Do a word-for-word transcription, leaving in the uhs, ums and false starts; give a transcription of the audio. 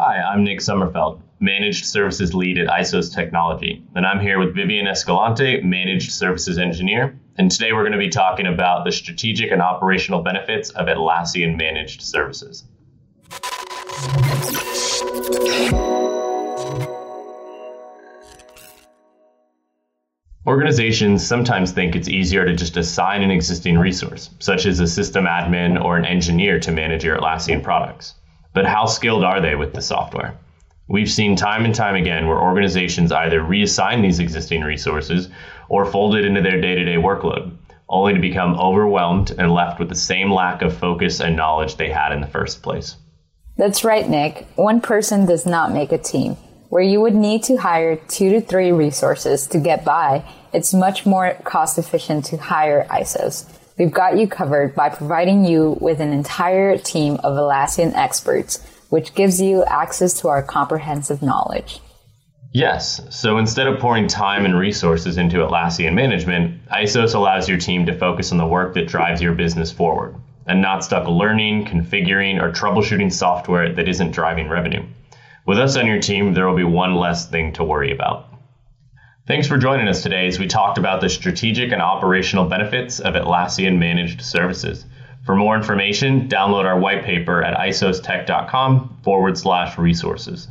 Hi, I'm Nick Sommerfeld, Managed Services Lead at I S O S Technology, and I'm here with Vivian Escalante, Managed Services Engineer, and today we're going to be talking about the strategic and operational benefits of Atlassian Managed Services. Organizations sometimes think it's easier to just assign an existing resource, such as a system admin or an engineer, to manage your Atlassian products. But how skilled are they with the software? We've seen time and time again where organizations either reassign these existing resources or fold it into their day-to-day workload, only to become overwhelmed and left with the same lack of focus and knowledge they had in the first place. That's right, Nick. One person does not make a team. Where you would need to hire two to three resources to get by, it's much more cost-efficient to hire I S Os. We've got you covered by providing you with an entire team of Atlassian experts, which gives you access to our comprehensive knowledge. Yes, so instead of pouring time and resources into Atlassian management, I S Os allows your team to focus on the work that drives your business forward, and not stuck learning, configuring, or troubleshooting software that isn't driving revenue. With us on your team, there will be one less thing to worry about. Thanks for joining us today as we talked about the strategic and operational benefits of Atlassian Managed Services. For more information, download our white paper at isostech.com forward slash resources.